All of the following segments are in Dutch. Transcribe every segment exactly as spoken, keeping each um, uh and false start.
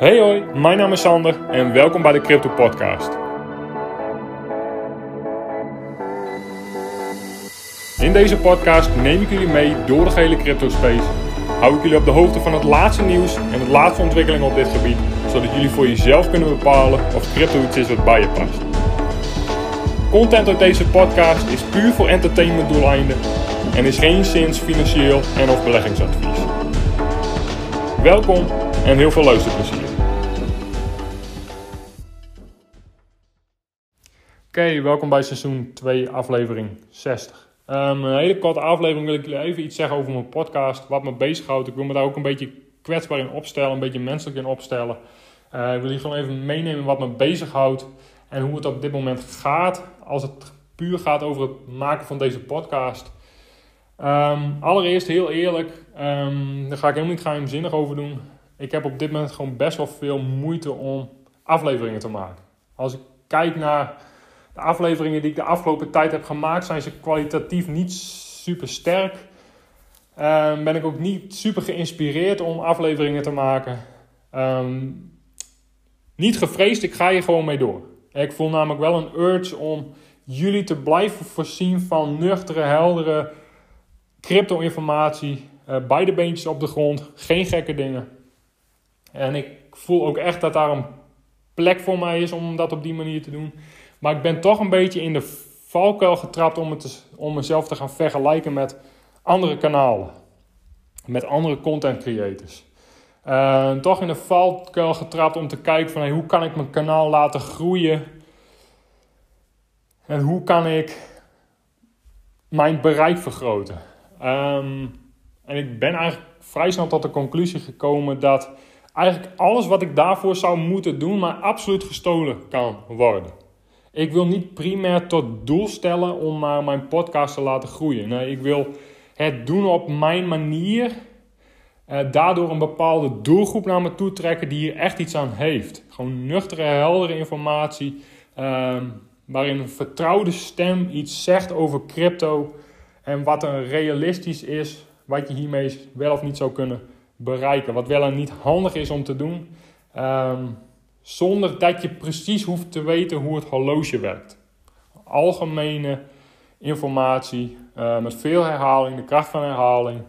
Hey hoi, mijn naam is Sander en welkom bij de Crypto Podcast. In deze podcast neem ik jullie mee door de gehele crypto space. Hou ik jullie op de hoogte van het laatste nieuws en het laatste ontwikkelingen op dit gebied, zodat jullie voor jezelf kunnen bepalen of crypto iets is wat bij je past. Content uit deze podcast is puur voor entertainment doeleinden en is geenszins financieel en of beleggingsadvies. Welkom en heel veel luisterplezier. Oké, okay, welkom bij seizoen twee, aflevering zestig. Um, een hele korte aflevering wil ik jullie even iets zeggen over mijn podcast, wat me bezighoudt. Ik wil me daar ook een beetje kwetsbaar in opstellen, een beetje menselijk in opstellen. Uh, ik wil jullie gewoon even meenemen wat me bezighoudt en hoe het op dit moment gaat, als het puur gaat over het maken van deze podcast. Um, allereerst heel eerlijk, um, daar ga ik helemaal niet geheimzinnig over doen. Ik heb op dit moment gewoon best wel veel moeite om afleveringen te maken. Als ik kijk naar de afleveringen die ik de afgelopen tijd heb gemaakt, zijn ze kwalitatief niet super sterk. Um, ben ik ook niet super geïnspireerd om afleveringen te maken. Um, niet gevreesd, ik ga hier gewoon mee door. Ik voel namelijk wel een urge om jullie te blijven voorzien van nuchtere, heldere crypto-informatie. Uh, beide beentjes op de grond, geen gekke dingen. En ik voel ook echt dat daar een plek voor mij is om dat op die manier te doen. Maar ik ben toch een beetje in de valkuil getrapt om, het te, om mezelf te gaan vergelijken met andere kanalen. Met andere content creators. Uh, toch in de valkuil getrapt om te kijken van hey, hoe kan ik mijn kanaal laten groeien. En hoe kan ik mijn bereik vergroten. Um, en ik ben eigenlijk vrij snel tot de conclusie gekomen dat eigenlijk alles wat ik daarvoor zou moeten doen, maar absoluut gestolen kan worden. Ik wil niet primair tot doel stellen om maar mijn podcast te laten groeien. Nee, ik wil het doen op mijn manier. Eh, daardoor een bepaalde doelgroep naar me toe trekken die hier echt iets aan heeft. Gewoon nuchtere, heldere informatie. Eh, waarin een vertrouwde stem iets zegt over crypto. En wat er realistisch is, wat je hiermee wel of niet zou kunnen bereiken. Wat wel en niet handig is om te doen. Um, zonder dat je precies hoeft te weten hoe het horloge werkt. Algemene informatie. Uh, met veel herhaling. De kracht van herhaling.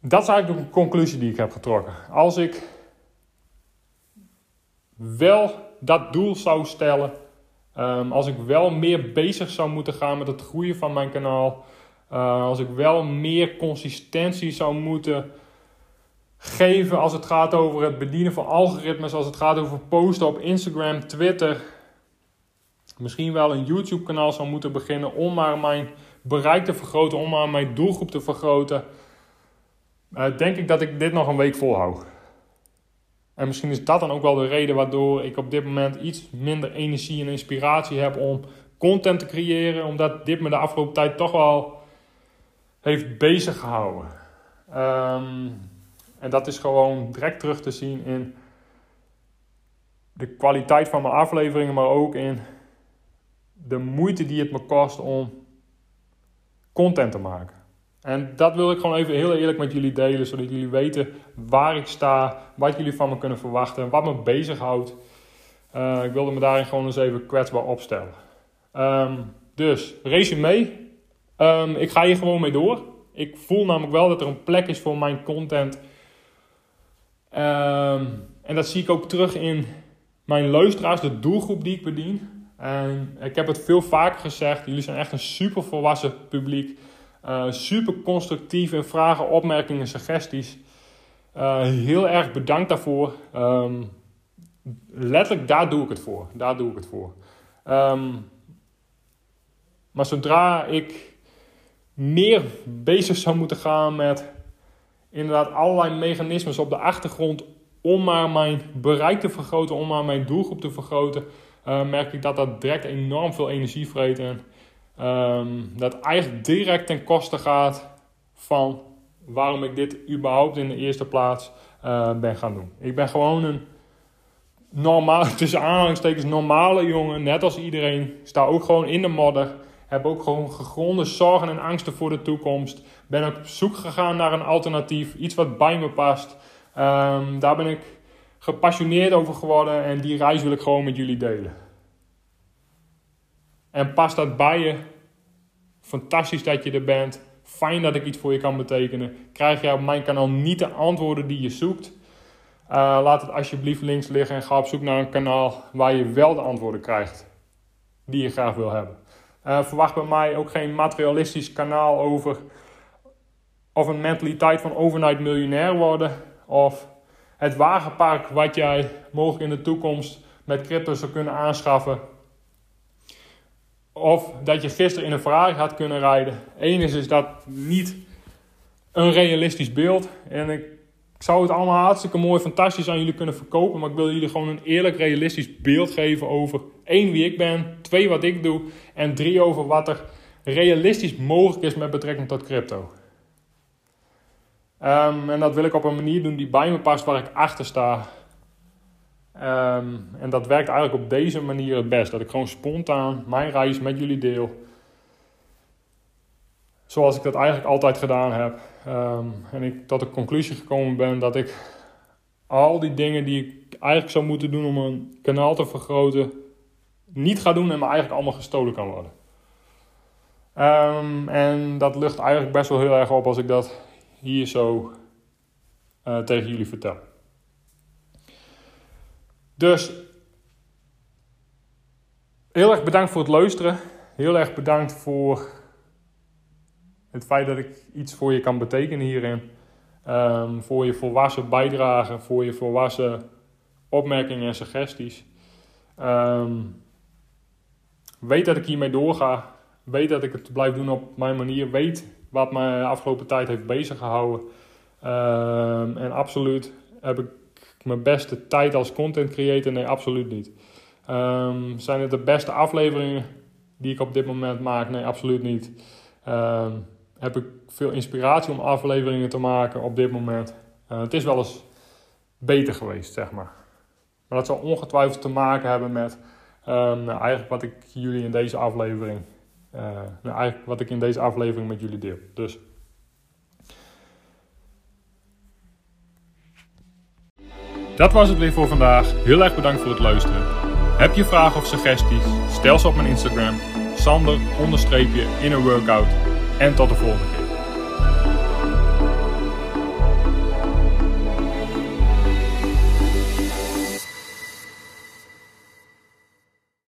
Dat is eigenlijk de conclusie die ik heb getrokken. Als ik wel dat doel zou stellen. Um, als ik wel meer bezig zou moeten gaan met het groeien van mijn kanaal. Uh, als ik wel meer consistentie zou moeten geven als het gaat over het bedienen van algoritmes, als het gaat over posten op Instagram, Twitter, misschien wel een YouTube kanaal zou moeten beginnen om maar mijn bereik te vergroten, om maar mijn doelgroep te vergroten, uh, denk ik dat ik dit nog een week volhoud. En misschien is dat dan ook wel de reden waardoor ik op dit moment iets minder energie en inspiratie heb om content te creëren, omdat dit me de afgelopen tijd toch wel heeft bezig gehouden. Um, en dat is gewoon direct terug te zien in de kwaliteit van mijn afleveringen, maar ook in de moeite die het me kost om content te maken. En dat wil ik gewoon even heel eerlijk met jullie delen, zodat jullie weten waar ik sta, wat jullie van me kunnen verwachten, wat me bezighoudt. Uh, ik wilde me daarin gewoon eens even kwetsbaar opstellen. Um, dus, resume. Um, ik ga hier gewoon mee door. Ik voel namelijk wel dat er een plek is voor mijn content. Um, en dat zie ik ook terug in mijn luisteraars, de doelgroep die ik bedien. En ik heb het veel vaker gezegd. Jullie zijn echt een super volwassen publiek. Uh, super constructief in vragen, opmerkingen, suggesties. Uh, heel erg bedankt daarvoor. Um, letterlijk, daar doe ik het voor. Daar doe ik het voor. Um, maar zodra ik meer bezig zou moeten gaan met inderdaad allerlei mechanismes op de achtergrond om maar mijn bereik te vergroten, om maar mijn doelgroep te vergroten, uh, merk ik dat dat direct enorm veel energie vreet en um, dat eigenlijk direct ten koste gaat van waarom ik dit überhaupt in de eerste plaats uh, ben gaan doen. Ik ben gewoon een normaal, tussen aanhalingstekens normale jongen, net als iedereen. Ik sta ook gewoon in de modder. Heb ook gewoon gegronde zorgen en angsten voor de toekomst. Ben op zoek gegaan naar een alternatief. Iets wat bij me past. Um, daar ben ik gepassioneerd over geworden. En die reis wil ik gewoon met jullie delen. En past dat bij je? Fantastisch dat je er bent. Fijn dat ik iets voor je kan betekenen. Krijg jij op mijn kanaal niet de antwoorden die je zoekt? Uh, laat het alsjeblieft links liggen en ga op zoek naar een kanaal waar je wel de antwoorden krijgt die je graag wil hebben. Uh, verwacht bij mij ook geen materialistisch kanaal over of een mentaliteit van overnight miljonair worden of het wagenpark wat jij mogelijk in de toekomst met crypto zou kunnen aanschaffen. Of dat je gisteren in een Ferrari gaat kunnen rijden. Eén is, is dat niet een realistisch beeld. En ik, ik zou het allemaal hartstikke mooi, fantastisch aan jullie kunnen verkopen. Maar ik wil jullie gewoon een eerlijk, realistisch beeld geven over één wie ik ben, twee wat ik doe. En drie over wat er realistisch mogelijk is met betrekking tot crypto. Um, en dat wil ik op een manier doen die bij me past, waar ik achter sta. Um, en dat werkt eigenlijk op deze manier het best. Dat ik gewoon spontaan mijn reis met jullie deel. Zoals ik dat eigenlijk altijd gedaan heb. Um, en ik tot de conclusie gekomen ben dat ik al die dingen die ik eigenlijk zou moeten doen om een kanaal te vergroten, niet ga doen en me eigenlijk allemaal gestolen kan worden. Um, en dat lucht eigenlijk best wel heel erg op als ik dat hier zo uh, tegen jullie vertel. Dus heel erg bedankt voor het luisteren. Heel erg bedankt voor het feit dat ik iets voor je kan betekenen hierin. Um, voor je volwassen bijdragen, voor je volwassen opmerkingen en suggesties. Um, weet dat ik hiermee doorga. Weet dat ik het blijf doen op mijn manier. Weet wat mij de afgelopen tijd heeft bezig gehouden. Um, en absoluut heb ik mijn beste tijd als content creator? Nee, absoluut niet. Um, zijn het de beste afleveringen die ik op dit moment maak? Nee, absoluut niet. Um, heb ik veel inspiratie om afleveringen te maken op dit moment? Uh, het is wel eens beter geweest, zeg maar. Maar dat zal ongetwijfeld te maken hebben met um, nou, eigenlijk wat ik jullie in deze aflevering, uh, nou, eigenlijk wat ik in deze aflevering met jullie deel. Dus. Dat was het weer voor vandaag. Heel erg bedankt voor het luisteren. Heb je vragen of suggesties? Stel ze op mijn Instagram. Sander onderstreepje in een workout. En tot de volgende keer.